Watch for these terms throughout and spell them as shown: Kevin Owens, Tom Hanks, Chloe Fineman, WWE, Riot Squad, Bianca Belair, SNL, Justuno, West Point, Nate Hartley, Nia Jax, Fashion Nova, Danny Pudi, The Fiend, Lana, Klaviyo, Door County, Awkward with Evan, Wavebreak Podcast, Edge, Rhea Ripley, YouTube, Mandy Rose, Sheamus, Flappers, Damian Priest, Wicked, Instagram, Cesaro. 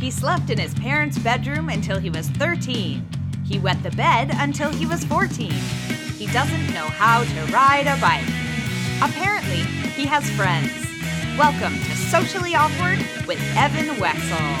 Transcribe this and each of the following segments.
He slept in his parents' bedroom until he was 13. He wet the bed until he was 14. He doesn't know how to ride a bike. Apparently, he has friends. Welcome to Socially Awkward with Evan Wecksler.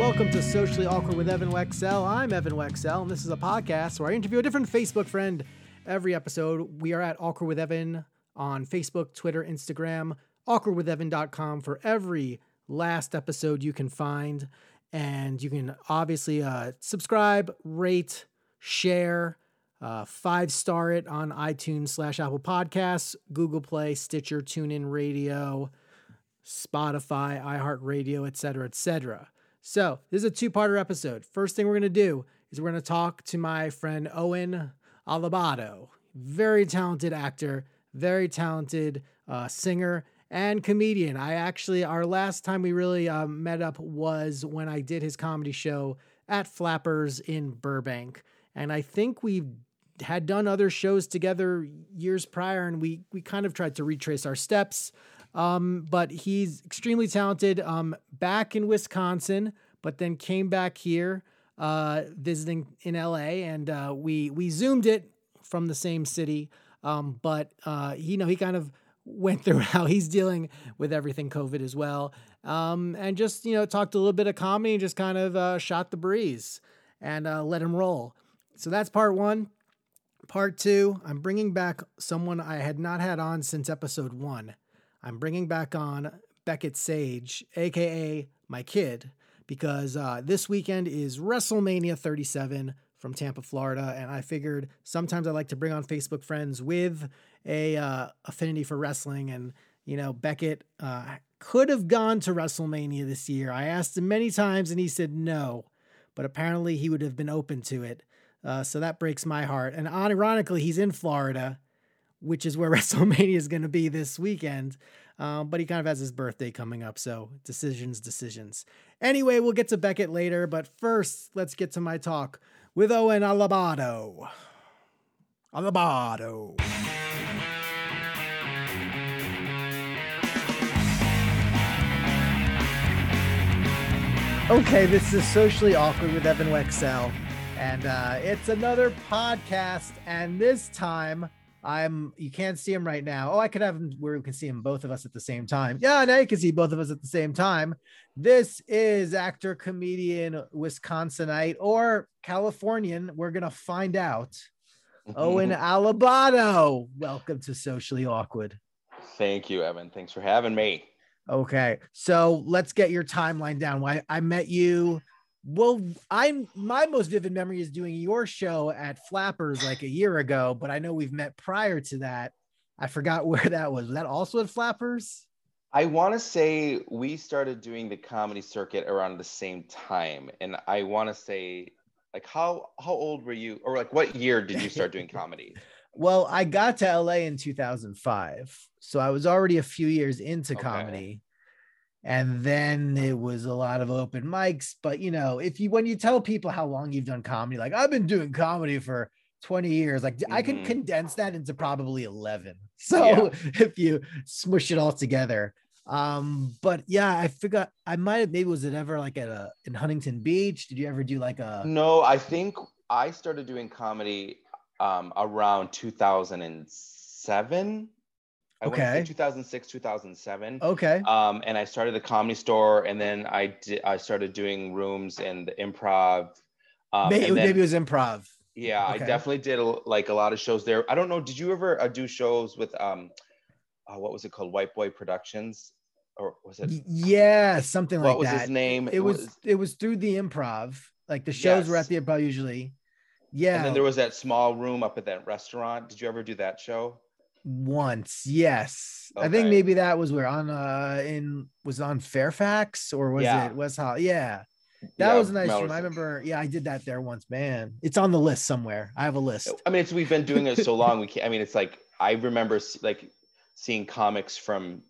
Welcome to Socially Awkward with Evan Wecksler. I'm Evan Wecksler, and this is a podcast where I interview a different Facebook friend every episode. We are at Awkward with Evan on Facebook, Twitter, Instagram, awkwardwithevan.com for every last episode you can find. And you can obviously subscribe, rate, share, 5-star it on iTunes / Apple Podcasts, Google Play, Stitcher, TuneIn Radio, Spotify, iHeartRadio, etc., etc. So this is a two-parter episode. First thing we're going to do is we're going to talk to my friend Owen Alabado, very talented actor, very talented singer and comedian. Our last time we really met up was when I did his comedy show at Flappers in Burbank. And I think we had done other shows together years prior, and we kind of tried to retrace our steps. But he's extremely talented, back in Wisconsin, but then came back here, visiting in LA, and we Zoomed it from the same city. But you know, he kind of went through how he's dealing with everything COVID as well. And just, you know, talked a little bit of comedy and just kind of shot the breeze and let him roll. So that's part one. Part two, I'm bringing back someone I had not had on since episode one. I'm bringing back on Beckett Sage, aka my kid, because this weekend is WrestleMania 37 from Tampa, Florida, and I figured sometimes I like to bring on Facebook friends with a affinity for wrestling, and you know, Beckett could have gone to WrestleMania this year. I asked him many times, and he said no, but apparently he would have been open to it. So that breaks my heart. And ironically, he's in Florida, which is where WrestleMania is going to be this weekend. But he kind of has his birthday coming up. So decisions. Anyway, we'll get to Beckett later. But first, let's get to my talk with Owen Alabado. Okay, this is Socially Awkward with Evan Wecksler. And it's another podcast, and this time you can't see him right now. Oh, I could have him where we can see him, both of us at the same time. Yeah, now you can see both of us at the same time. This is actor, comedian, Wisconsinite, or Californian. We're going to find out. Owen Alabado, welcome to Socially Awkward. Thank you, Evan. Thanks for having me. Okay, so let's get your timeline down. I met you... Well, my most vivid memory is doing your show at Flappers like a year ago, but I know we've met prior to that. I forgot where that was. Was that also at Flappers? I want to say we started doing the comedy circuit around the same time. And I want to say, like, how old were you? Or like, what year did you start doing comedy? Well, I got to LA in 2005. So I was already a few years into comedy. And then it was a lot of open mics, but you know, when you tell people how long you've done comedy, like I've been doing comedy for 20 years, like I could condense that into probably 11. So if you smush it all together, but yeah, I forgot. I might've, maybe was it ever like in Huntington Beach? Did you ever do like No, I think I started doing comedy, around 2007. I went to 2006, 2007. Okay. And I started the Comedy Store, and then I started doing rooms and the improv. Maybe it was improv. Yeah, okay. I definitely did a lot of shows there. I don't know. Did you ever do shows with what was it called? White Boy Productions, or was it? Yeah, something like that. What was his name? It was through the improv. Like the shows were at the improv usually. Yeah. And then there was that small room up at that restaurant. Did you ever do that show? Once, yes. Okay. I think maybe that was where on Fairfax, or was it West Hollywood? Yeah, that was a nice Morrison. I remember. Yeah, I did that there once. Man, it's on the list somewhere. I have a list. I mean, we've been doing it so long. We can't. I mean, it's like I remember like seeing comics from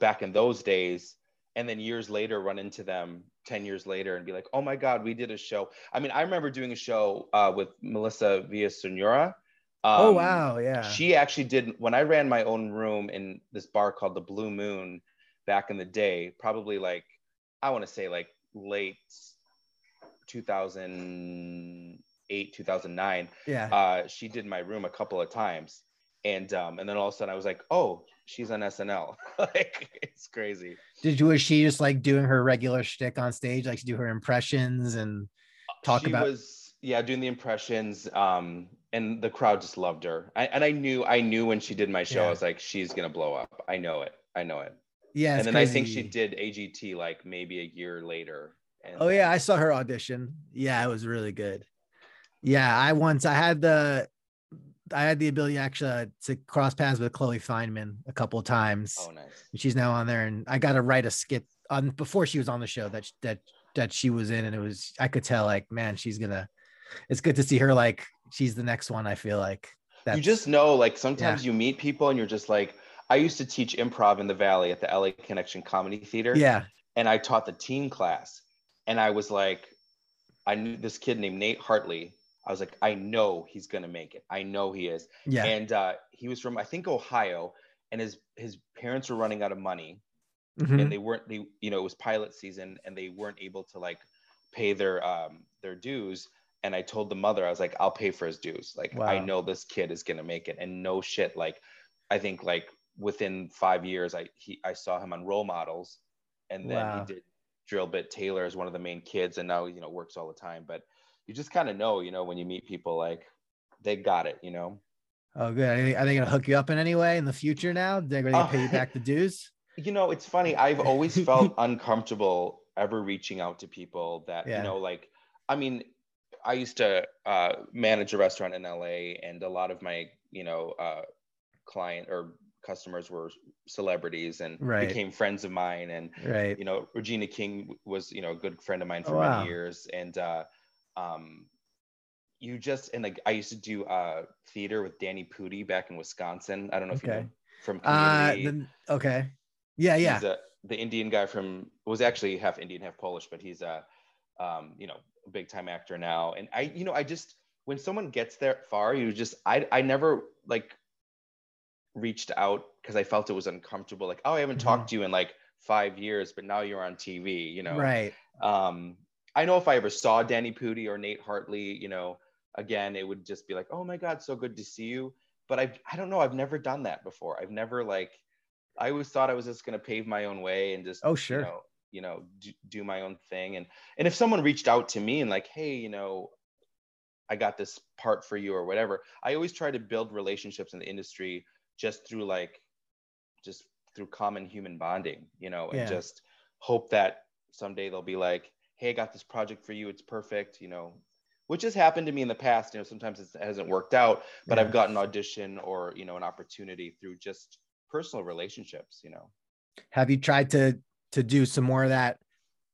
back in those days, and then years later run into them 10 years later and be like, oh my God, we did a show. I mean, I remember doing a show with Melissa Villasenora. Oh, wow. Yeah. She actually did. When I ran my own room in this bar called the Blue Moon back in the day, probably like, I want to say like late 2008, 2009. Yeah. She did my room a couple of times. And then all of a sudden I was like, oh, she's on SNL. Like, it's crazy. Was she just like doing her regular shtick on stage? Like, to do her impressions and talk about? She was, yeah, doing the impressions. And the crowd just loved her. I knew when she did my show, yeah. I was like, she's going to blow up. I know it. Yeah. And then crazy. I think she did AGT like maybe a year later. And oh yeah. I saw her audition. Yeah. It was really good. Yeah. I had the ability actually to cross paths with Chloe Fineman a couple of times. Oh, nice. She's now on there, and I got to write a skit on before she was on the show that she was in. And it was, I could tell like, man, it's good to see her. Like, she's the next one. I feel like that. You just know, like sometimes you meet people and you're just like, I used to teach improv in the Valley at the LA Connection Comedy Theater. Yeah. And I taught the teen class, and I was like, I knew this kid named Nate Hartley. I was like, I know he's going to make it. I know he is. Yeah. And he was from, I think, Ohio, and his parents were running out of money, mm-hmm. and it was pilot season, and they weren't able to like pay their dues. And I told the mother, I was like, I'll pay for his dues. Like, wow. I know this kid is going to make it. And no shit. Like, I think like within 5 years, I saw him on Role Models, and then wow. He did Drill Bit Taylor as one of the main kids. And now, you know, works all the time, but you just kind of know, you know, when you meet people, like they got it, you know? Oh, good. Are they going to hook you up in any way in the future now? They're going to pay you back the dues? You know, it's funny. I've always felt uncomfortable ever reaching out to people that, you know, like, I mean, I used to manage a restaurant in LA, and a lot of my, you know, client or customers were celebrities and became friends of mine. And, you know, Regina King was, you know, a good friend of mine for many years. And like, I used to do theater with Danny Pudi back in Wisconsin. I don't know if you know, from Community. Yeah. Yeah. He's the Indian guy was actually half Indian, half Polish, but he's you know, big time actor now. And I just when someone gets that far, I never like reached out because I felt it was uncomfortable. Like, oh, I haven't talked to you in like 5 years, but now you're on TV, you know? Right. I know if I ever saw Danny Pudi or Nate Hartley, you know, again, it would just be like, oh my God, so good to see you. But I don't know, I've never done that before. I've never like, I always thought I was just going to pave my own way and just, you know, do my own thing. And if someone reached out to me and like, hey, you know, I got this part for you or whatever, I always try to build relationships in the industry just through common human bonding, you know, and just hope that someday they'll be like, hey, I got this project for you. It's perfect, you know, which has happened to me in the past. You know, sometimes it hasn't worked out, but I've gotten an audition or, you know, an opportunity through just personal relationships, you know. Have you tried to do some more of that?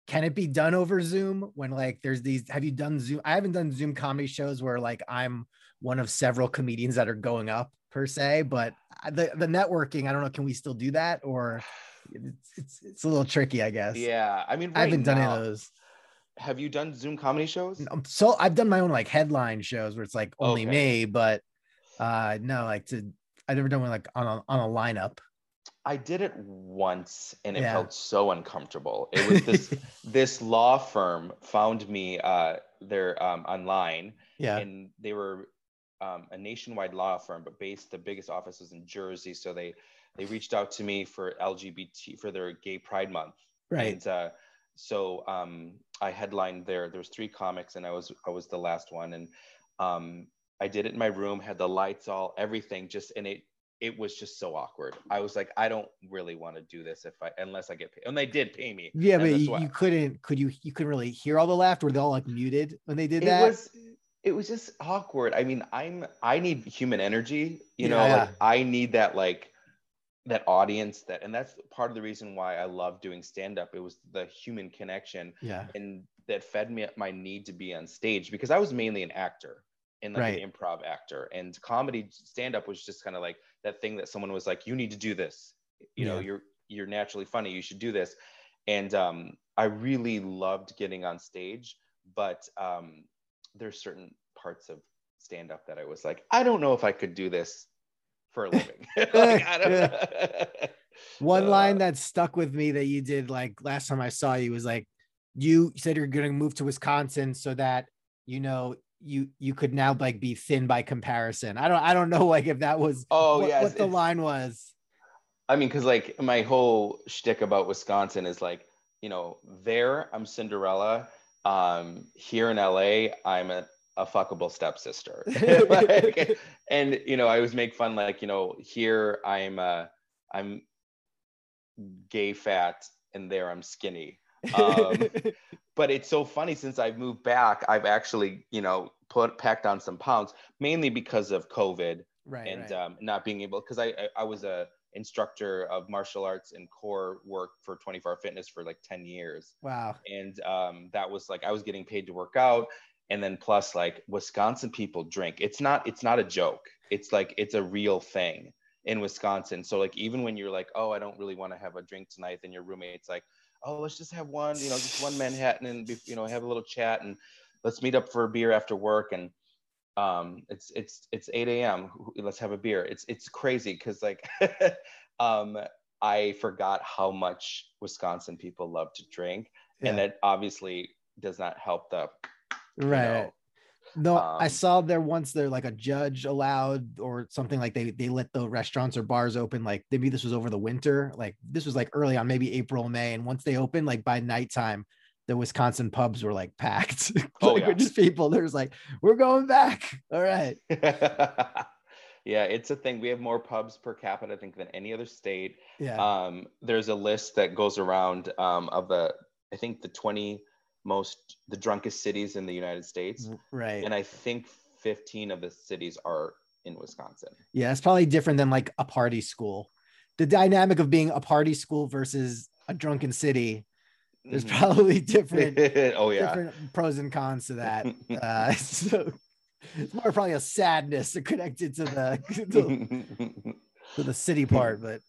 Can it be done over Zoom when like there's these, have you done Zoom? I haven't done Zoom comedy shows where like I'm one of several comedians that are going up per se, but the networking, I don't know, can we still do that? Or it's a little tricky, I guess. Yeah. I mean, I haven't done any of those. Have you done Zoom comedy shows? So I've done my own like headline shows where it's like only me, but no, like I've never done one like on a lineup. I did it once and it felt so uncomfortable. It was this law firm found me there online, and they were a nationwide law firm, but the biggest office was in Jersey. So they reached out to me for LGBT, for their Gay Pride Month. Right. And, I headlined there. There was 3 comics and I was the last one. And I did it in my room, had the lights, all, everything just, and it was just so awkward. I was like, I don't really want to do this unless I get paid. And they did pay me. Yeah, but you couldn't. Could you? You couldn't really hear all the laughter. Were they all like muted when they did that? It was just awkward. I mean, I need human energy. You know, like I need that audience and that's part of the reason why I love doing stand up. It was the human connection. Yeah, and that fed me my need to be on stage because I was mainly an actor. And like an improv actor, and comedy stand-up was just kind of like that thing that someone was like, you need to do this, you know, you're naturally funny, you should do this. And I really loved getting on stage, but there's certain parts of stand-up that I was like, I don't know if I could do this for a living. Like, I don't One line that stuck with me that you did like last time I saw you was like, you said you're going to move to Wisconsin so that, you know, you could now like be thin by comparison. I don't know like if that was what the line was. I mean, because like my whole shtick about Wisconsin is like, you know, there I'm Cinderella. Here in LA, I'm a fuckable stepsister. Like, and you know, I always make fun, like, you know, here I'm gay fat and there I'm skinny. But it's so funny, since I've moved back, I've actually, you know, packed on some pounds, mainly because of COVID, right. Not being able, because I was a instructor of martial arts and core work for 24-hour fitness for like 10 years. Wow. And that was like, I was getting paid to work out. And then plus like Wisconsin people drink. It's not a joke. It's like, it's a real thing in Wisconsin. So like, even when you're like, oh, I don't really want to have a drink tonight, then your roommate's like, oh, let's just have one, you know, just one Manhattan and, you know, have a little chat and let's meet up for a beer after work. And it's 8 a.m. Let's have a beer. It's crazy because like I forgot how much Wisconsin people love to drink. Yeah. And that obviously does not help the right. You know, I saw there once they're like a judge allowed or something, like they let the restaurants or bars open, like maybe this was over the winter, like this was like early on, maybe April, May. And once they opened, like by nighttime, the Wisconsin pubs were like packed. Oh, like, yeah. Just people. There's like, we're going back. All right. Yeah, it's a thing. We have more pubs per capita, I think, than any other state. Yeah. There's a list that goes around of the, I think, the 20 most, the drunkest cities in the United States. Right. And I think 15 of the cities are in Wisconsin. Yeah, it's probably different than like a party school. The dynamic of being a party school versus a drunken city. There's probably different, different pros and cons to that. So it's more probably a sadness connected to the city part. But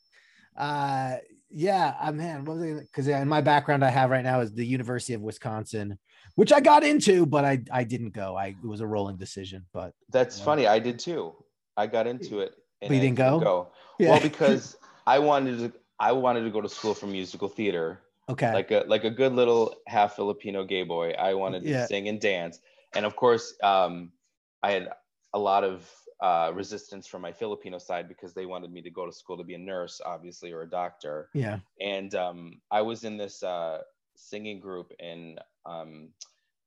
because in my background I have right now is the University of Wisconsin, which I got into, but I didn't go. It was a rolling decision. But that's funny. I did too. I got into it. And but you didn't go? Yeah. Well, because I wanted to go to school for musical theater. Okay. Like a good little half Filipino gay boy, I wanted to sing and dance. And of course, I had a lot of resistance from my Filipino side because they wanted me to go to school to be a nurse, obviously, or a doctor. Yeah. And I was in this singing group in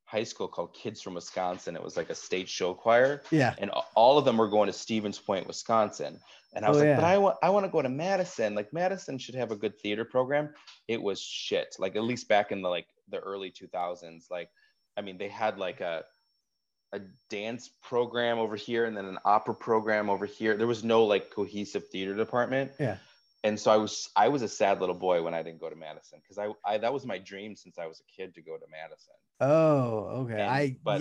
high school called Kids from Wisconsin. It was like a state show choir. Yeah. And all of them were going to Stevens Point, Wisconsin. And I was but I want to go to Madison. Like Madison should have a good theater program. It was shit. Like at least back in the early 2000s. Like, I mean, they had like a dance program over here and then an opera program over here. There was no like cohesive theater department. Yeah. And so I was a sad little boy when I didn't go to Madison, because I that was my dream since I was a kid to go to Madison. Oh, okay.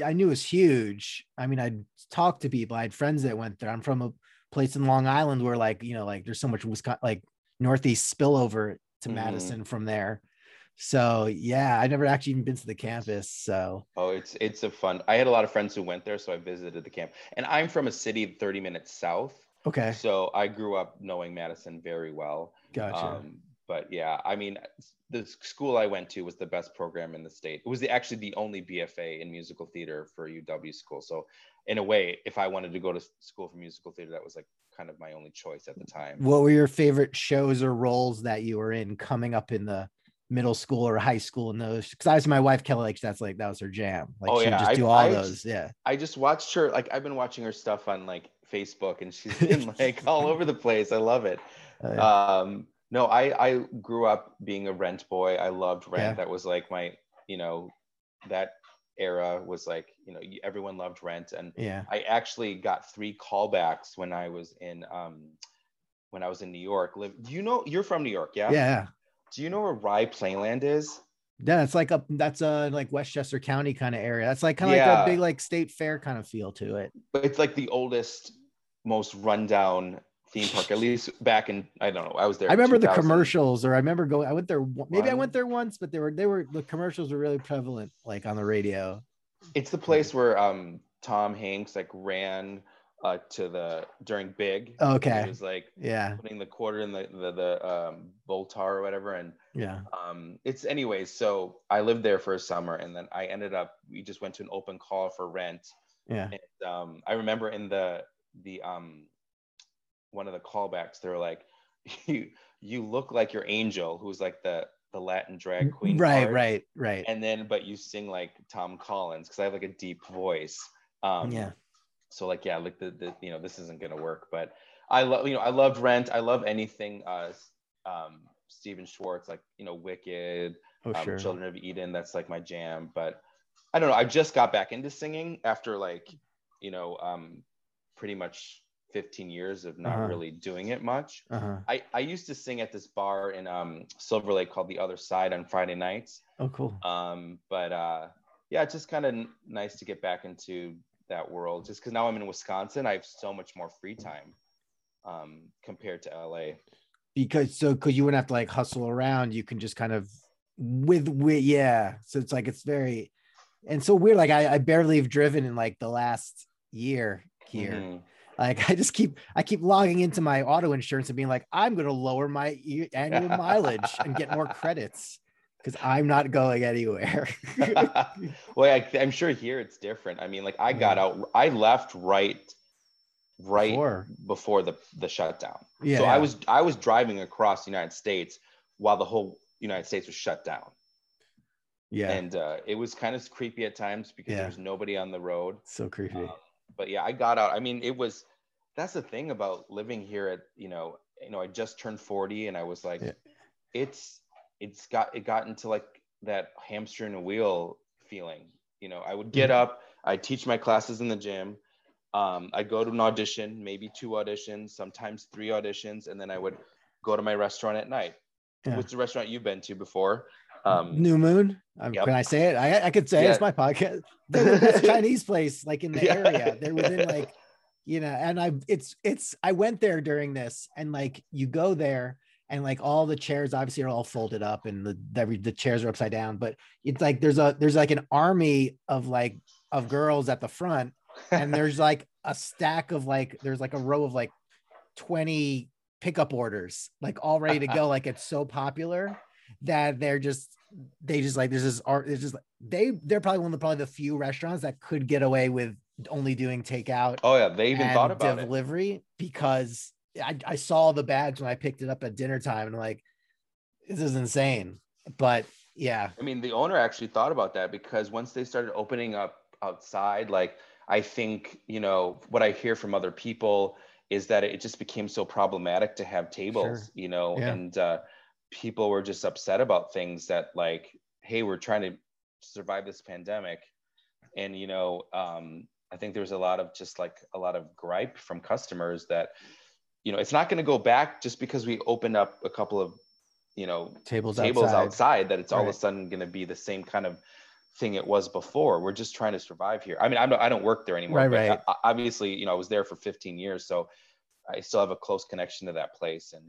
I knew it was huge. I mean, I'd talk to people. I had friends that went there. I'm from a place in Long Island where like, you know, like there's so much Wisconsin, like Northeast spillover to Madison from there. So yeah, I've never actually even been to the campus. So it's a fun. I had a lot of friends who went there, so I visited the camp. And I'm from a city 30 minutes south. Okay. So I grew up knowing Madison very well. Gotcha. But yeah, I mean, the school I went to was the best program in the state. It was actually the only BFA in musical theater for UW school. So in a way, if I wanted to go to school for musical theater, that was like kind of my only choice at the time. What were your favorite shows or roles that you were in coming up in the middle school or high school in those? Because I was, my wife Kelly, like that's like that was her jam. Like I just watched her. Like I've been watching her stuff on like Facebook, and she's been like all over the place. I love it. No, I grew up being a Rent boy. I loved Rent. Yeah. That was like my, you know, that era was like, you know, everyone loved Rent. And yeah, I actually got 3 callbacks when I was in New York. Do you know, you're from New York, yeah? Yeah. Do you know where Rye Plainland is? Yeah, it's like like Westchester County kind of area. That's like kind of like a big like state fair kind of feel to it. But it's like the oldest, most rundown theme park, at least back in, I don't know, I was there. I remember the commercials, or I remember going, I went there, maybe I went there once, but the commercials were really prevalent, like on the radio. It's the place where Tom Hanks like ran to the during Big. Okay. He was like, yeah, putting the quarter in the Voltar or whatever, and yeah. It's anyways. So I lived there for a summer, and then I ended up. We just went to an open call for Rent. Yeah. And, I remember in the one of the callbacks, they were like, you look like your angel, who's like the Latin drag queen. Right. And then, but you sing like Tom Collins, because I have like a deep voice. Yeah. So like, yeah, like the you know, this isn't gonna work. But I love, you know, I loved Rent. I love anything Stephen Schwartz, like, you know, Wicked, sure. Children of Eden. That's like my jam. But I don't know. I just got back into singing after like, you know, pretty much 15 years of not really doing it much. I used to sing at this bar in Silver Lake called The Other Side on Friday nights. Oh, cool. But yeah, it's just kind of nice to get back into that world. Just because now I'm in Wisconsin, I have so much more free time compared to LA. Because you wouldn't have to like hustle around. You can just kind of yeah. So it's like it's very. And so weird, like I barely have driven in like the last year here. Mm-hmm. Like I keep logging into my auto insurance and being like, I'm going to lower my annual mileage and get more credits because I'm not going anywhere. Well, I'm sure here it's different. I mean, like I got out, I left right before the shutdown. Yeah. So yeah. I was driving across the United States while the whole United States was shut down. Yeah. And it was kind of creepy at times because there was nobody on the road. So creepy. But yeah, I got out. I mean, that's the thing about living here at, you know, I just turned 40 and I was like, it got into like that hamster in a wheel feeling. You know, I would get up, I teach my classes in the gym. I go to an audition, maybe 2 auditions, sometimes 3 auditions. And then I would go to my restaurant at night. Yeah. What's the restaurant you've been to before? New Moon. Yep. Can I say it? I could say it. It's my podcast. They're the best Chinese place like in the area. They're within like, you know, and I went there during this, and like you go there and like all the chairs obviously are all folded up and the chairs are upside down, but it's like there's like an army of girls at the front, and there's like a stack of like there's like a row of like 20 pickup orders like all ready to go. Like it's so popular that they just like there's this art. It's just they're probably one of the few restaurants that could get away with only doing takeout. Oh yeah, they even thought about delivery because I saw the bags when I picked it up at dinner time, and I'm like, this is insane. But yeah, I mean the owner actually thought about that because once they started opening up outside, like I think you know what I hear from other people is that it just became so problematic to have tables, sure. You know, yeah. And. People were just upset about things that like, hey, we're trying to survive this pandemic. And, you know, I think there's a lot of gripe from customers that, you know, it's not going to go back just because we opened up a couple of, you know, tables outside that it's all of a sudden going to be the same kind of thing it was before. We're just trying to survive here. I mean, I don't work there anymore. Right. I, obviously, you know, I was there for 15 years, so I still have a close connection to that place. And,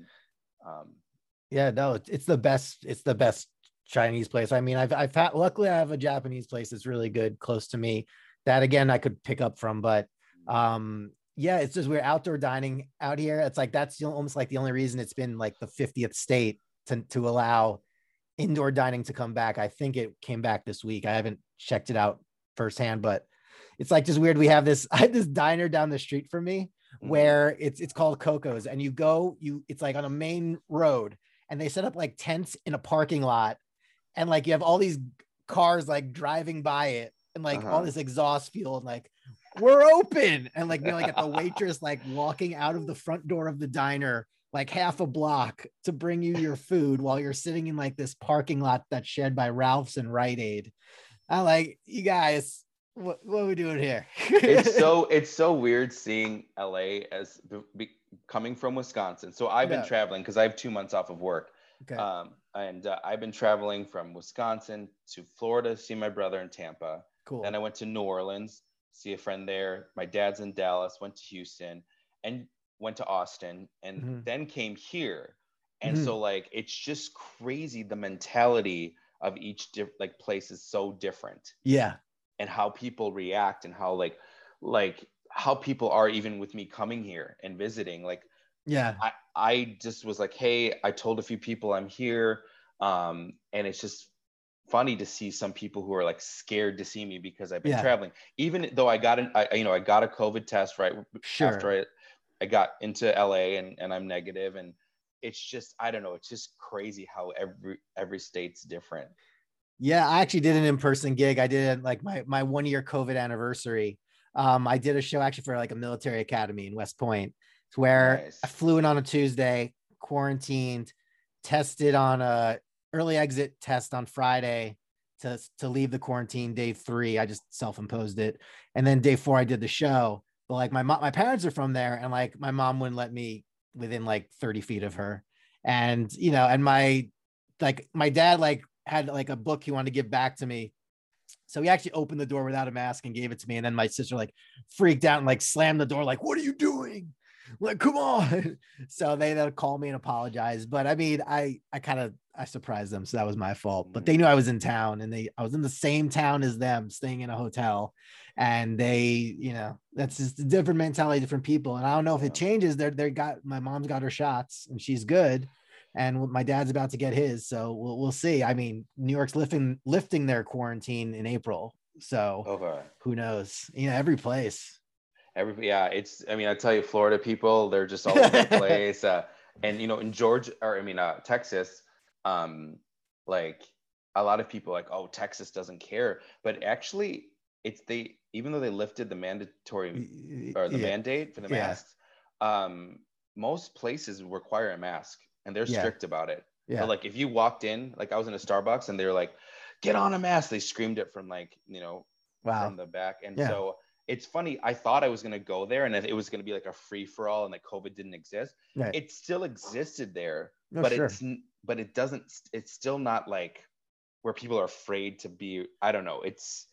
yeah, no, it's the best Chinese place. I mean, I've had, luckily I have a Japanese place that's really good close to me that again I could pick up from, but yeah, it's just we're outdoor dining out here. It's like that's almost like the only reason it's been like the 50th state to allow indoor dining to come back. I think it came back this week. I haven't checked it out firsthand, but it's like just weird. I had this diner down the street from me where it's called Coco's, and it's like on a main road. And they set up like tents in a parking lot, and like you have all these cars like driving by it, and like all this exhaust fuel, and like we're open, and like you know, like at the waitress like walking out of the front door of the diner like half a block to bring you your food while you're sitting in like this parking lot that's shared by Ralph's and Rite Aid. I'm like, you guys, what are we doing here? it's so weird seeing LA as coming from Wisconsin. So I've been traveling because I have 2 months off of work. Okay. And I've been traveling from Wisconsin to Florida, see my brother in Tampa. Cool. Then I went to New Orleans, see a friend there. My dad's in Dallas, went to Houston, and went to Austin, and then came here. And so like, it's just crazy. The mentality of each place is so different. Yeah. And how people react and how like like how people are even with me coming here and visiting. Like, yeah, I just was like, hey, I told a few people I'm here. And it's just funny to see some people who are like scared to see me because I've been traveling, even though I got a COVID test right after I got into LA and I'm negative. And it's just, I don't know. It's just crazy how every state's different. Yeah. I actually did an in-person gig. I did like my 1 year COVID anniversary. I did a show actually for like a military academy in West Point where I flew in on a Tuesday, quarantined, tested on a early exit test on Friday to leave the quarantine. Day three, I just self-imposed it. And then day four, I did the show. But like my parents are from there, and like my mom wouldn't let me within like 30 feet of her. And, you know, and my dad like had like a book he wanted to give back to me. So he actually opened the door without a mask and gave it to me. And then my sister like freaked out and like slammed the door. Like, what are you doing? Like, come on. So they'll call me and apologize. But I mean, I surprised them. So that was my fault, but they knew I was in town, and I was in the same town as them, staying in a hotel. And they, you know, that's just a different mentality, different people. And I don't know if it changes. My mom's got her shots and she's good. And my dad's about to get his, so we'll see. I mean, New York's lifting their quarantine in April, so who knows? You know, every place. I mean, I tell you, Florida people, they're just all over the place. And you know, in Texas, like a lot of people, like, oh, Texas doesn't care, but actually, even though they lifted the mandate for the masks, most places require a mask. And they're strict about it. Yeah. But like if you walked in, like I was in a Starbucks and they were like, get on a mask. They screamed it from like, you know, from the back. And so it's funny. I thought I was going to go there and it was going to be like a free for all and that COVID didn't exist. Right. It still existed there, it's still not like where people are afraid to be. I don't know. It's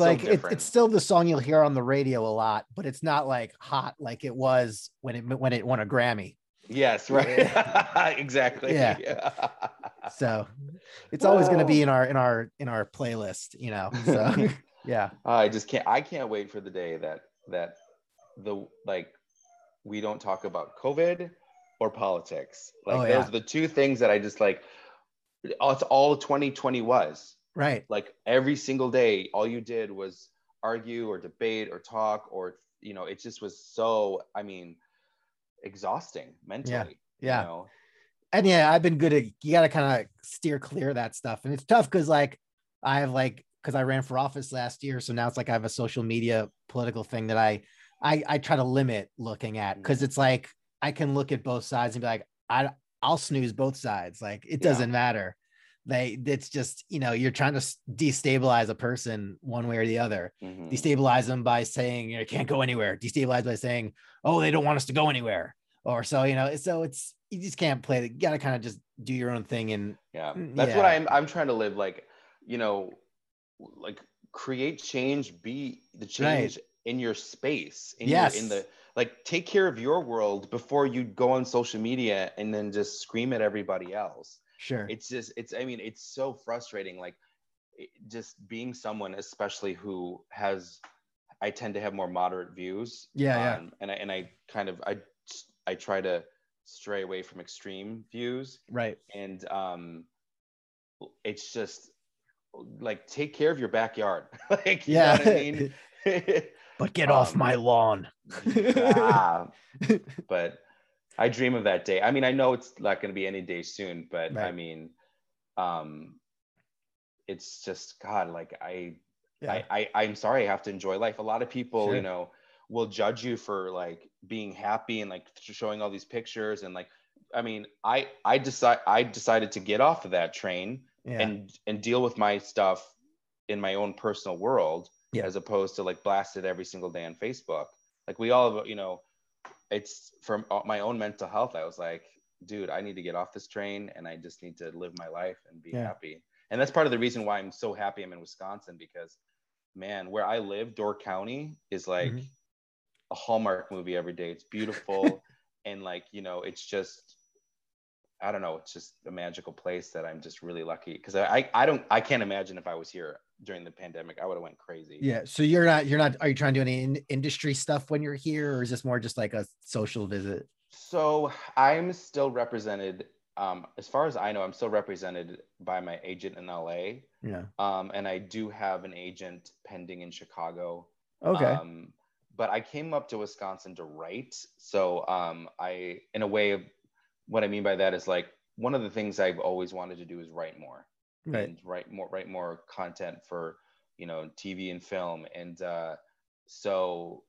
like it's still the song you'll hear on the radio a lot, but it's not like hot like it was when it won a Grammy. Yes, right. Exactly. Yeah. So it's always going to be in our playlist, you know. So yeah. I can't wait for the day that the like we don't talk about COVID or politics. Like those are the two things that I just like it's all 2020 was. Right. Like every single day all you did was argue or debate or talk or you know, it just was so exhausting mentally. Yeah. You know? And I've been good at, you got to kind of steer clear of that stuff. And it's tough because like because I ran for office last year. So now it's like I have a social media political thing that I try to limit looking at because it's like I can look at both sides and be like, I'll snooze both sides. Like it doesn't matter. It's just, you know, you're trying to destabilize a person one way or the other. Mm-hmm. Destabilize them by saying, you know, can't go anywhere. Destabilize by saying, oh, they don't want us to go anywhere. Or so, you know, so it's, you just can't play. You got to kind of just do your own thing. And that's what I'm trying to live. Like, you know, like create change, be the change in your space. Like take care of your world before you go on social media and then just scream at everybody else. Sure. It's so frustrating. Like just being someone, especially who I tend to have more moderate views. Yeah. And I try to stray away from extreme views. Right. And it's just like, take care of your backyard. Like, you know what I mean? But get off my lawn. But I dream of that day. I mean, I know it's not going to be any day soon, but I mean, it's just, God, like I'm sorry, I have to enjoy life. A lot of people, you know, will judge you for like being happy and like showing all these pictures. And like, I mean, I decided to get off of that train and deal with my stuff in my own personal world, as opposed to like blast it every single day on Facebook. Like we all, you know, it's from my own mental health. I was like, dude, I need to get off this train and I just need to live my life and be happy. And that's part of the reason why I'm so happy I'm in Wisconsin, because man, where I live, Door County is like a Hallmark movie every day. It's beautiful. And like, you know, it's just I don't know, it's just a magical place that I'm just really lucky, because I can't imagine if I was here during the pandemic, I would have went crazy. Yeah. So you're not, are you trying to do any industry stuff when you're here, or is this more just like a social visit? So I'm still represented, as far as I know, I'm still represented by my agent in LA. Yeah. And I do have an agent pending in Chicago. Okay. But I came up to Wisconsin to write. So I, in a way, what I mean by that is, like, one of the things I've always wanted to do is write more. Right. And write more content for, you know, TV and film. And so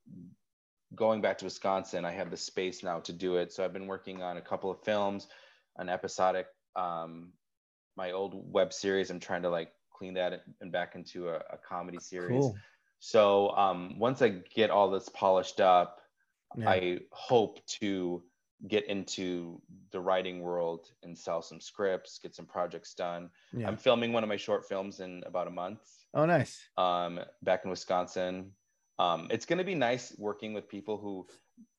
going back to Wisconsin, I have the space now to do it. So I've been working on a couple of films, an episodic, my old web series, I'm trying to like clean that and back into a comedy series. Cool. So once I get all this polished up, yeah, I hope to get into the writing world and sell some scripts, get some projects done. Yeah. I'm filming one of my short films in about a month. Oh, nice. Back in Wisconsin. It's going to be nice working with people who,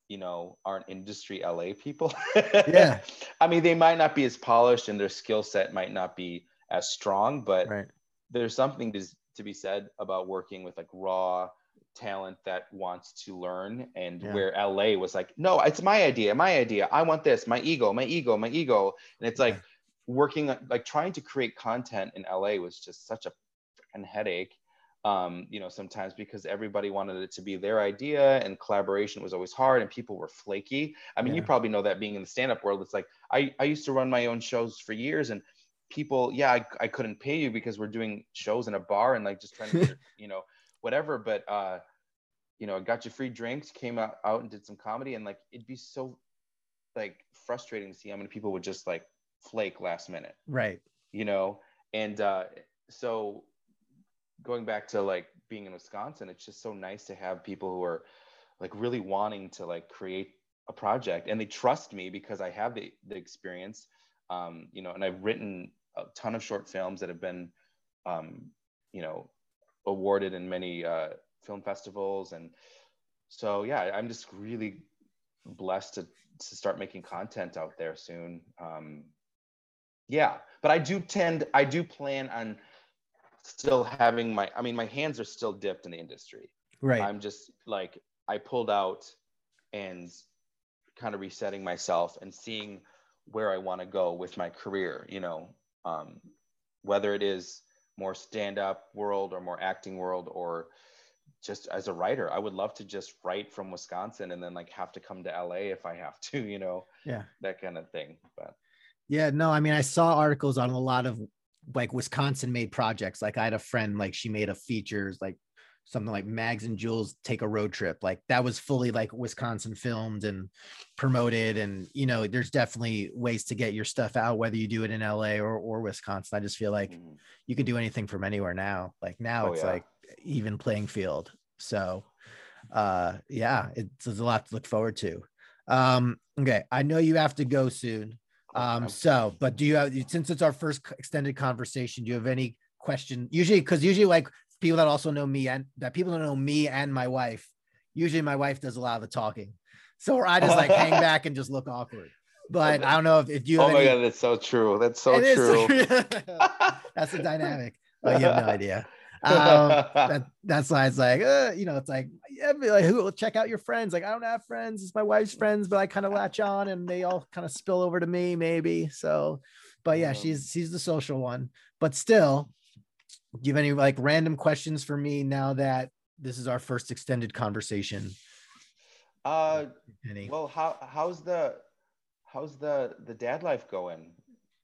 you know, aren't industry LA people. Yeah. I mean, they might not be as polished and their skill set might not be as strong, but right, there's something to be said about working with like raw talent that wants to learn, and yeah, where LA was like, no, it's my idea, I want this, my ego. And it's like, yeah, working like trying to create content in LA was just such a freaking headache, you know, sometimes, because everybody wanted it to be their idea, and collaboration was always hard, and people were flaky. I mean, yeah, you probably know that being in the stand-up world. It's like I used to run my own shows for years, and people, yeah, I couldn't pay you because we're doing shows in a bar and like just trying to you know, whatever, but you know, I got you free drinks, came out and did some comedy, and like it'd be so like frustrating to see how many people would just like flake last minute, right? You know, and so going back to like being in Wisconsin, it's just so nice to have people who are like really wanting to like create a project, and they trust me because I have the experience, you know, and I've written a ton of short films that have been you know, awarded in many film festivals. And so yeah, I'm just really blessed to start making content out there soon. Yeah, but I do plan on still having my hands are still dipped in the industry, right? I'm just like, I pulled out and kind of resetting myself and seeing where I want to go with my career, you know, whether it is more stand-up world or more acting world, or just as a writer. I would love to just write from Wisconsin and then like have to come to LA if I have to, you know. Yeah, that kind of thing. But yeah, no, I mean, I saw articles on a lot of like Wisconsin made projects. Like I had a friend, like she made a features, like something like Mags and Jules Take a Road Trip. Like that was fully like Wisconsin filmed and promoted. And, you know, there's definitely ways to get your stuff out, whether you do it in LA or Wisconsin. I just feel like you could do anything from anywhere now. Like now it's like even playing field. So yeah, there's a lot to look forward to. Okay. I know you have to go soon. So, but do you have, since it's our first extended conversation, do you have any question? Usually like, people that also know me and that people don't know me and my wife, usually my wife does a lot of the talking. So I just like hang back and just look awkward. But I don't know if you have God, that's so true. That's so true. That's the dynamic. Oh, you have no idea. That's why it's like, you know, it's like, yeah, like, who will check out your friends? Like, I don't have friends. It's my wife's friends, but I kind of latch on and they all kind of spill over to me maybe. So, but yeah, she's the social one, but still. Do you have any like random questions for me now that this is our first extended conversation? Well, how's the dad life going?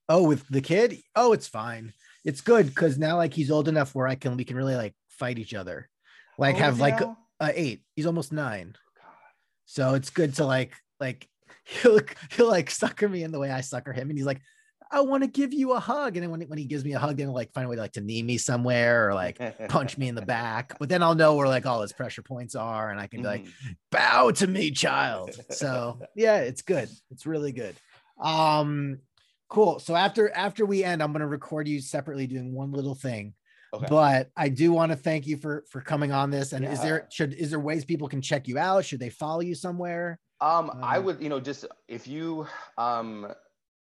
Oh, with the kid? Oh, it's fine. It's good, because now like he's old enough where we can really like fight each other. Like eight. He's almost 9. God. So it's good to like he'll like sucker me in the way I sucker him, and he's like, I want to give you a hug. And then when he gives me a hug, then he'll like find a way to like to knee me somewhere or like punch me in the back. But then I'll know where like all his pressure points are, and I can be like, bow to me, child. So yeah, it's good. It's really good. Cool. So after we end, I'm going to record you separately doing one little thing. Okay. But I do want to thank you for coming on this. And is there ways people can check you out? Should they follow you somewhere? I would, you know, just if you,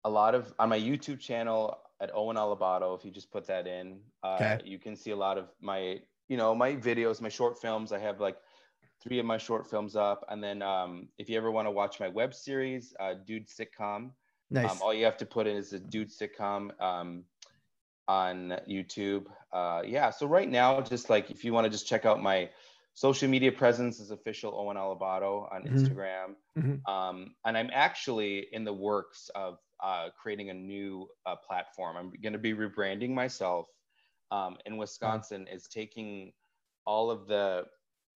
a lot of, on my YouTube channel at Owen Alabado, if you just put that in, you can see a lot of my, you know, my videos, my short films. I have like 3 of my short films up. And then if you ever want to watch my web series, Dude Sitcom, nice. All you have to put in is the Dude Sitcom on YouTube. So right now, just like if you want to just check out my social media presence, is official Owen Alabado on Instagram. Mm-hmm. And I'm actually in the works of creating a new platform. I'm going to be rebranding myself. In Wisconsin is taking all of the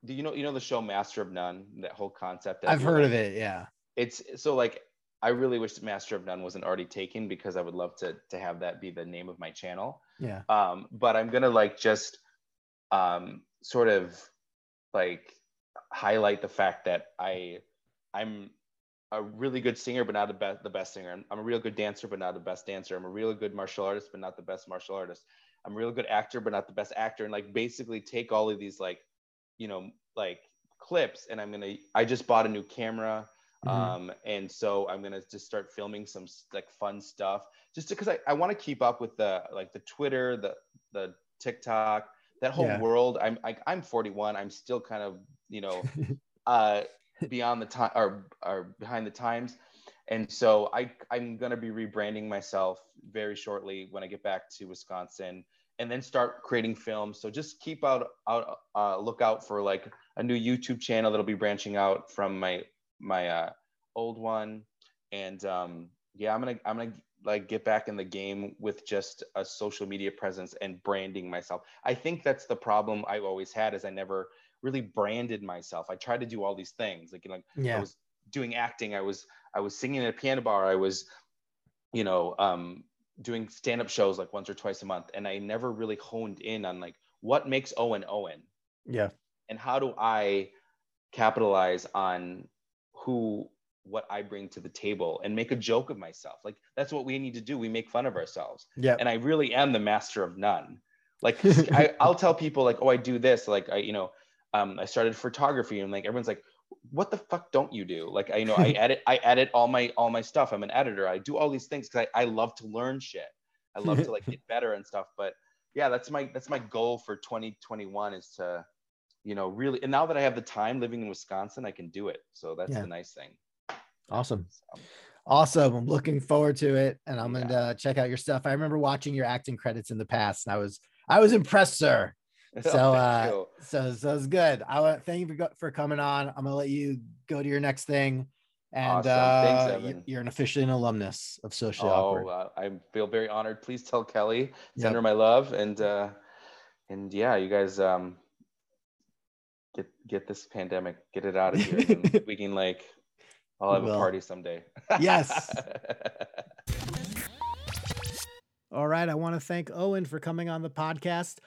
you know the show Master of None, that whole concept. That I've heard of it. Yeah. It's so like, I really wish Master of None wasn't already taken, because I would love to have that be the name of my channel. Yeah. But I'm going to like just sort of like highlight the fact that I'm a really good singer, but not the best singer. I'm a real good dancer, but not the best dancer. I'm a really good martial artist, but not the best martial artist. I'm a real good actor, but not the best actor. And like basically take all of these like, you know, like clips, and I just bought a new camera. Mm-hmm. And so I'm going to just start filming some like fun stuff, just because I want to keep up with the Twitter, the TikTok, that whole world. I'm 41. I'm still kind of, you know, beyond the time or behind the times. And so I'm going to be rebranding myself very shortly when I get back to Wisconsin, and then start creating films. So just keep look out for like a new YouTube channel that'll be branching out from my old one. And I'm going to like get back in the game with just a social media presence and branding myself. I think that's the problem I've always had, is I never really branded myself. I tried to do all these things. I was doing acting. I was singing at a piano bar. I was, you know, doing stand-up shows like once or twice a month. And I never really honed in on like what makes Owen. Yeah. And how do I capitalize on what I bring to the table and make a joke of myself. Like that's what we need to do. We make fun of ourselves. Yeah. And I really am the master of none. Like I'll tell people like, oh, I do this. Like I started photography, and like, everyone's like, what the fuck don't you do? Like, I edit all my stuff. I'm an editor. I do all these things because I love to learn shit. I love to like get better and stuff. But yeah, that's my goal for 2021 is to, you know, really, and now that I have the time living in Wisconsin, I can do it. So that's the nice thing. Awesome. I'm looking forward to it, and I'm going to check out your stuff. I remember watching your acting credits in the past, and I was impressed, sir. So it's good. Thank you for coming on. I'm going to let you go to your next thing. And awesome. Thanks, Evan. You're officially an alumnus of Socially Awkward. I feel very honored. Please tell Kelly, send her my love. And you guys get this pandemic, get it out of here. And we can like, I'll have a party someday. Yes. All right. I want to thank Owen for coming on the podcast.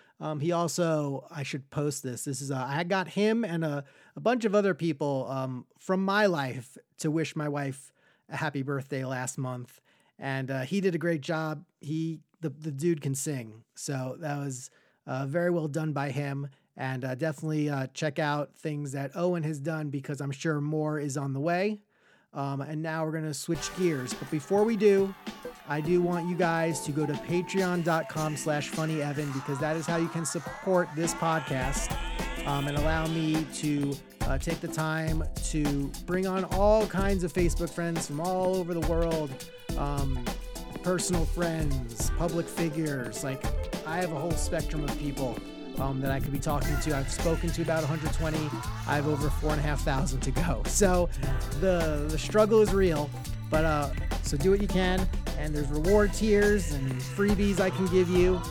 He also, I should post this. This is, I got him and a bunch of other people from my life to wish my wife a happy birthday last month. And he did a great job. The dude can sing. So that was very well done by him. And definitely check out things that Owen has done, because I'm sure more is on the way. And now we're going to switch gears. But before we do, I do want you guys to go to patreon.com/funnyevan, because that is how you can support this podcast and allow me to take the time to bring on all kinds of Facebook friends from all over the world, personal friends, public figures. Like I have a whole spectrum of people that I could be talking to. I've spoken to about 120. I have over 4,500 to go. So the struggle is real, but so do what you can. And there's reward tiers and freebies I can give you.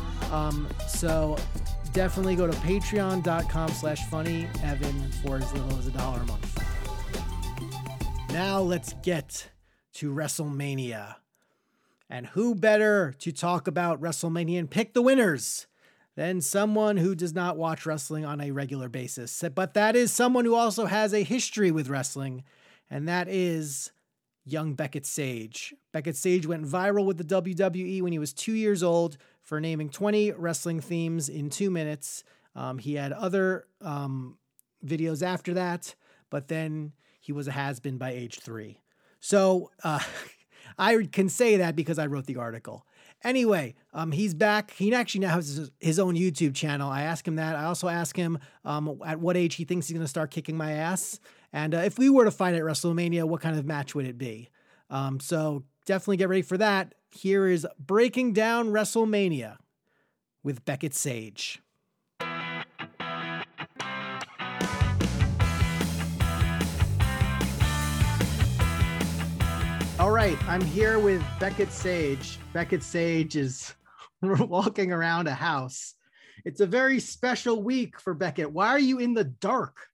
So definitely go to patreon.com/funnyevan for as little as $1 a month. Now let's get to WrestleMania. And who better to talk about WrestleMania and pick the winners than someone who does not watch wrestling on a regular basis, but that is someone who also has a history with wrestling, and that is young Beckett Sage. Beckett Sage went viral with the WWE when he was 2 years old for naming 20 wrestling themes in 2 minutes. He had other videos after that, but then he was a has-been by age 3. So I can say that because I wrote the article. Anyway, he's back. He actually now has his own YouTube channel. I asked him that. I also asked him at what age he thinks he's going to start kicking my ass. And if we were to fight at WrestleMania, what kind of match would it be? So definitely get ready for that. Here is Breaking Down WrestleMania with Beckett Sage. All right, I'm here with Beckett Sage. Beckett Sage is walking around a house. It's a very special week for Beckett. Why are you in the dark?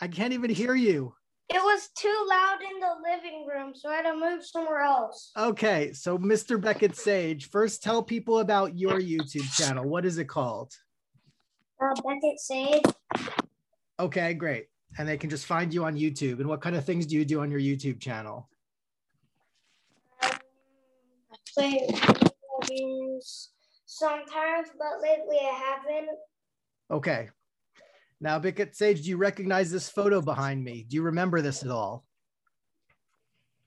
I can't even hear you. It was too loud in the living room, so I had to move somewhere else. Okay, so Mr. Beckett Sage, first tell people about your YouTube channel. What is it called? Beckett Sage. Okay, great. And they can just find you on YouTube. And what kind of things do you do on your YouTube channel? I play games sometimes, but lately I haven't. Okay. Now, Beckett Sage, do you recognize this photo behind me? Do you remember this at all?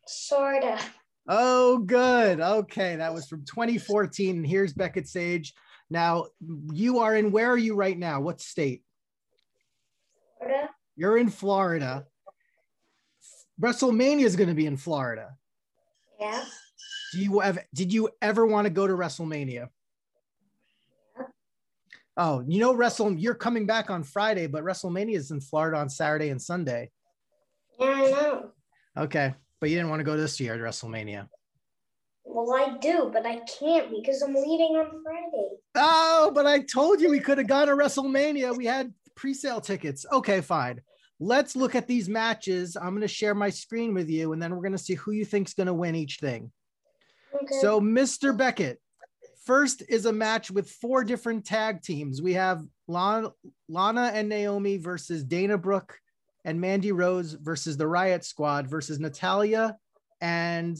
Sorta. Oh, good. Okay, that was from 2014. And here's Beckett Sage. Now, you are in, where are you right now? What state? Florida. You're in Florida. WrestleMania is going to be in Florida. Yeah. Did you ever want to go to WrestleMania? Yeah. Oh, you know, you're coming back on Friday, but WrestleMania is in Florida on Saturday and Sunday. Yeah, I know. Okay, but you didn't want to go this year to WrestleMania. Well, I do, but I can't because I'm leaving on Friday. Oh, but I told you we could have gone to WrestleMania. We had pre-sale tickets. Okay, fine. Let's look at these matches. I'm going to share my screen with you, and then we're going to see who you think's going to win each thing. Okay. So, Mr. Beckett, first is a match with four different tag teams. We have Lana and Naomi versus Dana Brooke and Mandy Rose versus the Riot Squad versus Natalia and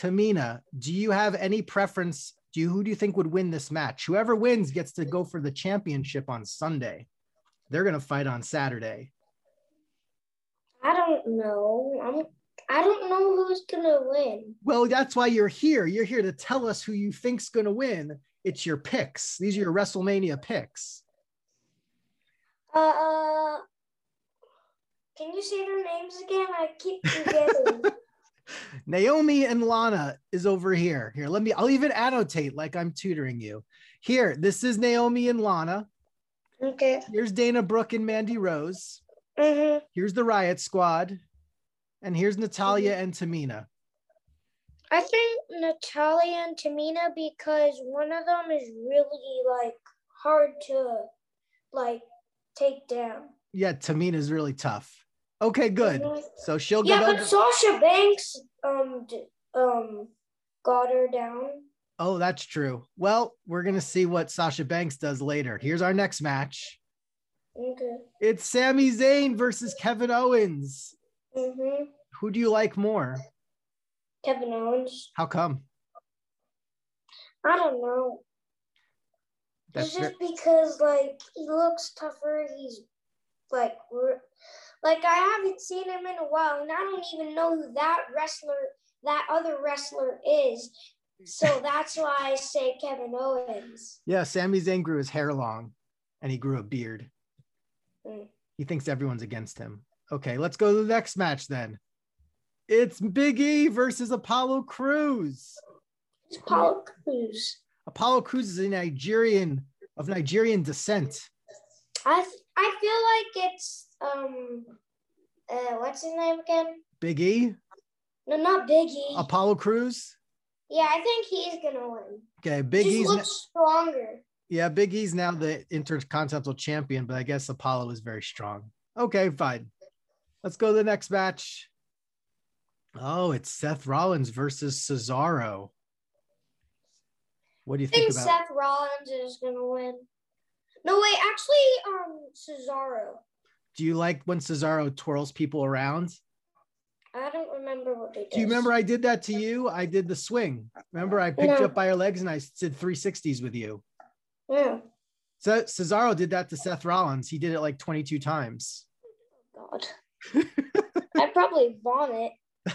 Tamina. Do you have any preference? Who do you think would win this match? Whoever wins gets to go for the championship on Sunday. They're going to fight on Saturday. I don't know. I don't know who's going to win. Well, that's why you're here. You're here to tell us who you think's going to win. It's your picks. These are your WrestleMania picks. Can you say their names again? I keep forgetting. Naomi and Lana is over here. Here, I'll even annotate like I'm tutoring you. Here, this is Naomi and Lana. Okay. Here's Dana Brooke and Mandy Rose. Mm-hmm. Here's the Riot Squad. And here's Natalia and Tamina. I think Natalia and Tamina because one of them is really hard to take down. Yeah, Tamina's really tough. Okay, good. So she'll go. Yeah, but Sasha Banks got her down. Oh, that's true. Well, we're going to see what Sasha Banks does later. Here's our next match. Okay. It's Sami Zayn versus Kevin Owens. Mm-hmm. Who do you like more? Kevin Owens. How come? I don't know. It's just because, he looks tougher. He's, I haven't seen him in a while, and I don't even know who that other wrestler is. So that's why I say Kevin Owens. Yeah, Sami Zayn grew his hair long, and he grew a beard. Mm. He thinks everyone's against him. Okay, let's go to the next match then. It's Big E versus Apollo Crews. It's Apollo Crews. Apollo Crews is a Nigerian of Nigerian descent. I feel like it's what's his name again? Big E? No, not Big E. Apollo Crews. Yeah, I think he's going to win. Okay, Big E's looks stronger. Yeah, Big E's now the Intercontinental Champion, but I guess Apollo is very strong. Okay, fine. Let's go to the next match. Oh, it's Seth Rollins versus Cesaro. What do you think about? I think Seth Rollins is going to win. No, wait, actually, Cesaro. Do you like when Cesaro twirls people around? I don't remember what they did. Do you remember I did that to you? I did the swing. Remember, I picked you up by your legs and I did 360s with you. Yeah. So Cesaro did that to Seth Rollins. He did it 22 times. Oh, God. I probably vomit.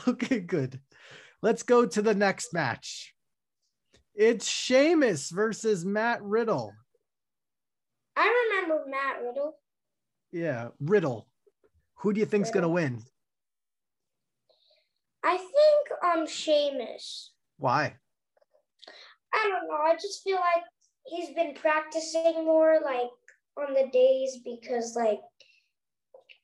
Okay, good. Let's go to the next match. It's Sheamus versus Matt Riddle. I remember Matt Riddle. Yeah, Riddle. Who do you think's going to win? I think Sheamus. Why? I don't know. I just feel like he's been practicing more, like, on the days because, like,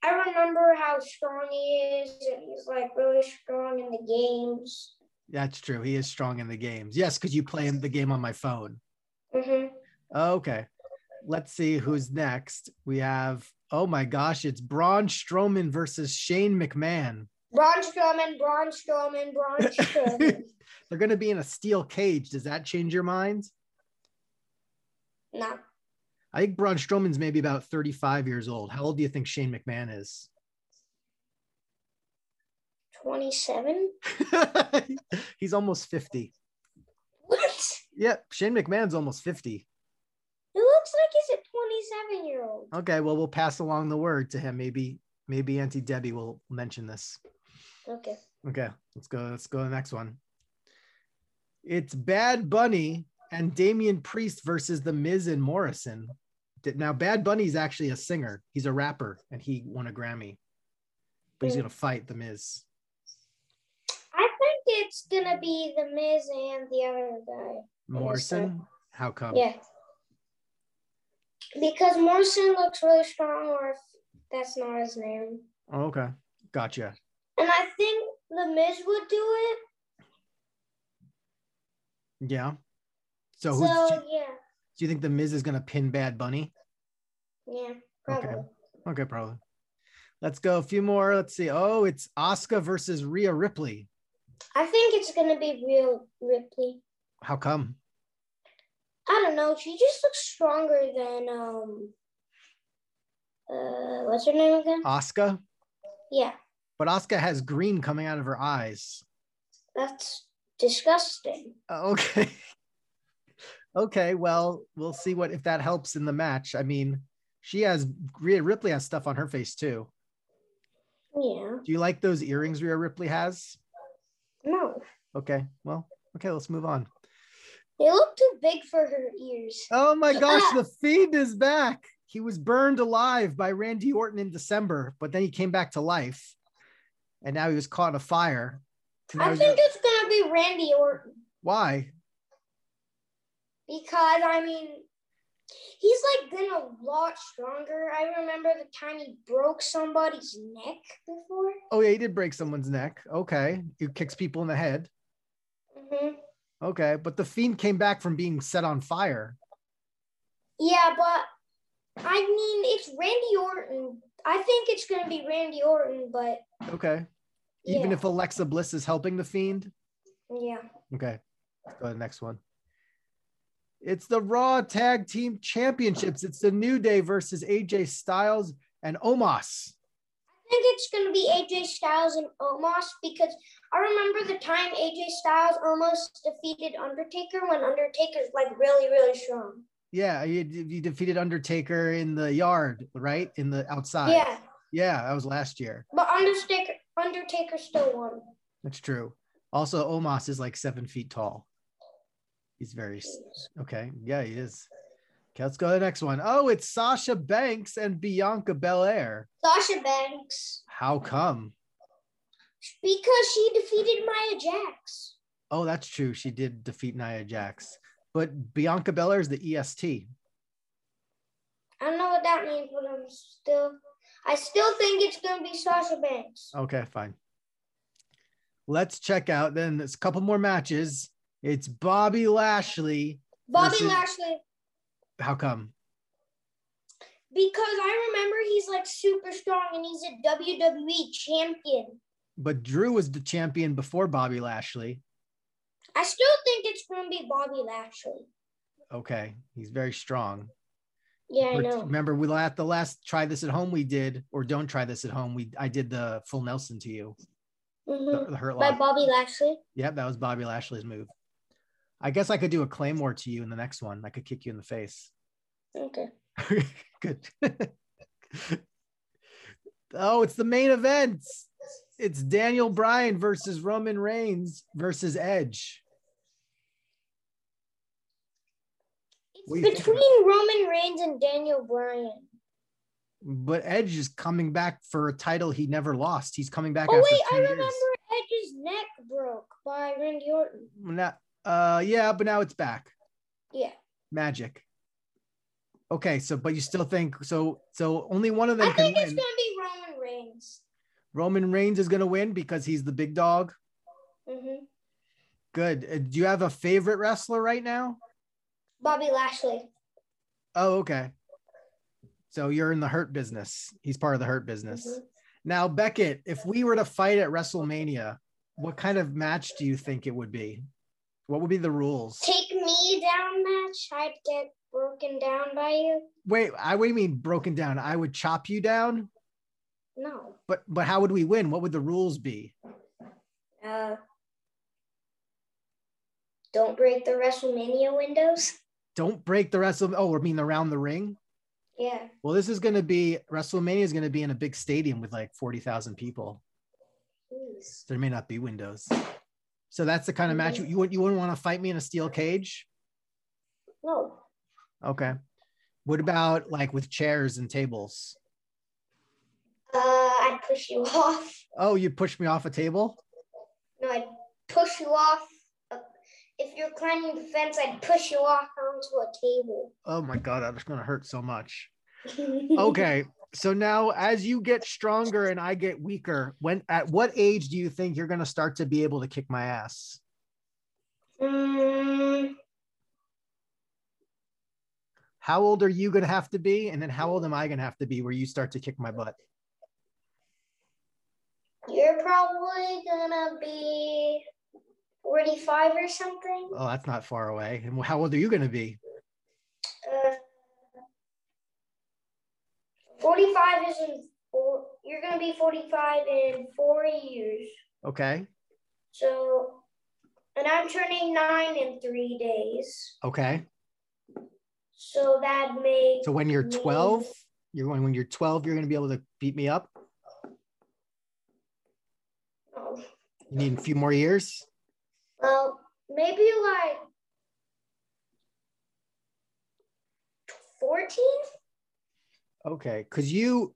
I remember how strong he is, and he's, like, really strong in the games. That's true. He is strong in the games. Yes, because you play the game on my phone. Mm-hmm. Okay. Let's see who's next. We have, oh, my gosh, it's Braun Strowman versus Shane McMahon. Braun Strowman. They're going to be in a steel cage. Does that change your mind? No. I think Braun Strowman's maybe about 35 years old. How old do you think Shane McMahon is? 27? He's almost 50. What? Yep, Shane McMahon's almost 50. He looks like he's a 27-year-old. Okay, well, we'll pass along the word to him. Maybe Auntie Debbie will mention this. Okay. Okay, let's go to the next one. It's Bad Bunny and Damian Priest versus The Miz and Morrison. Now, Bad Bunny's actually a singer. He's a rapper, and he won a Grammy. But he's going to fight The Miz. I think it's going to be The Miz and the other guy. Morrison? How come? Yeah. Because Morrison looks really strong, or if that's not his name. Oh, okay. Gotcha. And I think The Miz would do it. Yeah. So, do you think The Miz is going to pin Bad Bunny? Yeah, probably. Okay, probably. Let's go a few more. Let's see. Oh, it's Asuka versus Rhea Ripley. I think it's going to be Rhea Ripley. How come? I don't know. She just looks stronger than, what's her name again? Asuka? Yeah. But Asuka has green coming out of her eyes. That's disgusting. Okay. Okay, well, we'll see if that helps in the match. I mean, Rhea Ripley has stuff on her face too. Yeah. Do you like those earrings Rhea Ripley has? No. Okay, well, let's move on. They look too big for her ears. Oh my gosh, The Fiend is back. He was burned alive by Randy Orton in December, but then he came back to life. And now he was caught in a fire. I think it's going to be Randy Orton. Why? Because, I mean, he's, been a lot stronger. I remember the time he broke somebody's neck before. Oh, yeah, he did break someone's neck. Okay. He kicks people in the head. Mm-hmm. Okay, but The Fiend came back from being set on fire. Yeah, but, I mean, it's Randy Orton. I think it's going to be Randy Orton, but... Okay. Even if Alexa Bliss is helping The Fiend? Yeah. Okay. Let's go to the next one. It's the Raw Tag Team Championships. It's the New Day versus AJ Styles and Omos. I think it's going to be AJ Styles and Omos because I remember the time AJ Styles almost defeated Undertaker when Undertaker's really, really strong. Yeah, he defeated Undertaker in the yard, right? In the outside. Yeah. Yeah, that was last year. But Undertaker still won. That's true. Also, Omos is 7 feet tall. He's very okay. Yeah, he is. Okay, let's go to the next one. Oh, it's Sasha Banks and Bianca Belair. Sasha Banks. How come? Because she defeated Nia Jax. Oh, that's true. She did defeat Nia Jax. But Bianca Belair is the EST. I don't know what that means, but I still think it's going to be Sasha Banks. Okay, fine. Let's check out then. There's a couple more matches. It's Bobby Lashley. How come? Because I remember he's super strong and he's a WWE champion. But Drew was the champion before Bobby Lashley. I still think it's going to be Bobby Lashley. Okay. He's very strong. Yeah, I know. Remember, we at the last Try This at Home we did, or Don't Try This at Home, I did the Full Nelson to you. Mm-hmm. The Hurt Lock. By Bobby Lashley? Yep, that was Bobby Lashley's move. I guess I could do a Claymore to you in the next one. I could kick you in the face. Okay. Good. Oh, it's the main event. It's Daniel Bryan versus Roman Reigns versus Edge. It's between Roman Reigns and Daniel Bryan. But Edge is coming back for a title he never lost. He's coming back. Oh, after wait, 2 years. I remember Edge's neck broke by Randy Orton. Yeah, but now it's back. Yeah. Magic. Okay, so but you still think so? So only one of them. I think it's gonna be Roman Reigns. Roman Reigns is gonna win because he's the big dog. Mm-hmm. Good. Do you have a favorite wrestler right now? Bobby Lashley. Oh, okay. So you're in the hurt business. He's part of the hurt business. Mm-hmm. Now, Beckett, if we were to fight at WrestleMania, what kind of match do you think it would be? What would be the rules? Take me down match. I'd get broken down by you. Wait, what do you mean broken down? I would chop you down? No. But how would we win? What would the rules be? Don't break the WrestleMania windows. Don't break the WrestleMania. Oh, I mean around the ring? Yeah. Well, this is going to be, WrestleMania is going to be in a big stadium with like 40,000 people. Jeez. There may not be windows. So that's the kind of match you wouldn't want to fight me in a steel cage? No. Okay. What about like with chairs and tables? I'd push you off. Oh, you'd push me off a table? No, I'd push you off. If you're climbing the fence, I'd push you off onto a table. Oh my God, I'm just going to hurt so much. Okay, so now as you get stronger and I get weaker, at what age do you think you're going to start to be able to kick my ass? How old are you going to have to be? And then how old am I going to have to be where you start to kick my butt? You're probably going to be 45 or something. Oh, that's not far away. And how old are you going to be? 45 is in four. You're going to be 45 in 4 years. Okay. So, and I'm turning 9 in 3 days. Okay. So that makes. So when you're 12, when you're 12, you're going to be able to beat me up. Oh. You need a few more years. Well, maybe like 14. Okay, because you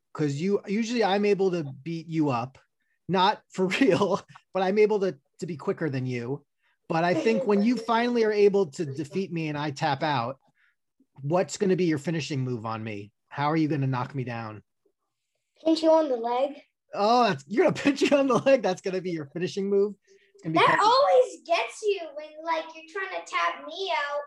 usually I'm able to beat you up, not for real, but I'm able to be quicker than you. But I think when you finally are able to defeat me and I tap out, what's going to be your finishing move on me? How are you going to knock me down? Pinch you on the leg. Oh, you're going to pinch you on the leg. That's going to be your finishing move. That always gets you when like you're trying to tap me out.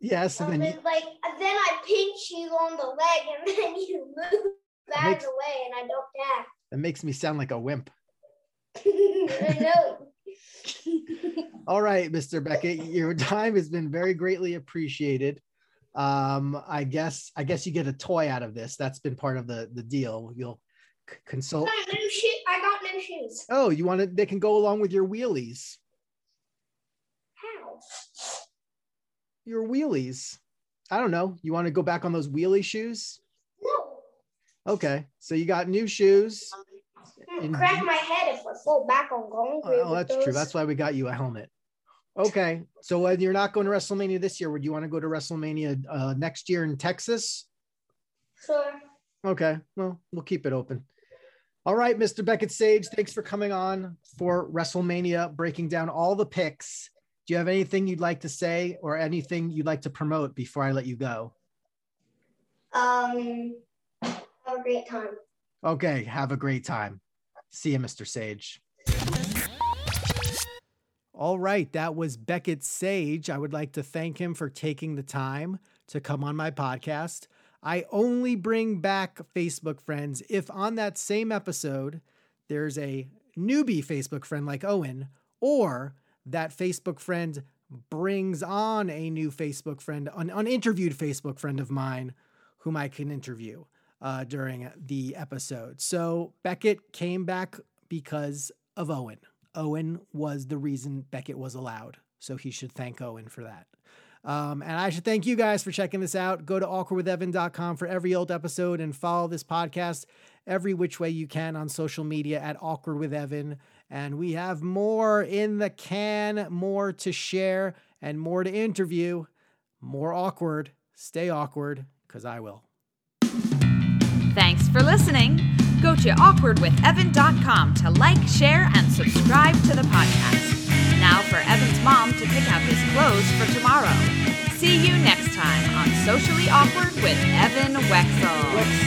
Yes, and then then I pinch you on the leg, and then you move back away, and I don't tap. That makes me sound like a wimp. I know. All right, Mr. Beckett, your time has been very greatly appreciated. I guess you get a toy out of this. That's been part of the deal. You'll consult. I got new shoes. Oh, you want to? They can go along with your wheelies. How? Your wheelies. I don't know. You want to go back on those wheelie shoes? No. Okay. So you got new shoes. I'm crack my head if I fall back on going. Oh, that's true. That's why we got you a helmet. Okay. So when you're not going to WrestleMania this year, would you want to go to WrestleMania next year in Texas? Sure. Okay. Well, we'll keep it open. All right, Mr. Beckett Sage, thanks for coming on for WrestleMania, breaking down all the picks. Do you have anything you'd like to say or anything you'd like to promote before I let you go? Have a great time. Okay, have a great time. See you, Mr. Sage. All right, that was Beckett Sage. I would like to thank him for taking the time to come on my podcast. I only bring back Facebook friends if on that same episode, there's a newbie Facebook friend like Owen, or that Facebook friend brings on a new Facebook friend, an uninterviewed Facebook friend of mine whom I can interview during the episode. So Beckett came back because of Owen. Owen was the reason Beckett was allowed. So he should thank Owen for that. And I should thank you guys for checking this out. Go to awkwardwithevan.com for every old episode and follow this podcast every which way you can on social media at Awkward with Evan. And we have more in the can, more to share and more to interview. More awkward. Stay awkward, because I will. Thanks for listening. Go to awkwardwithevan.com to like, share, and subscribe to the podcast. Now for Evan's mom to pick out his clothes for tomorrow. See you next time on Socially Awkward with Evan Wecksler.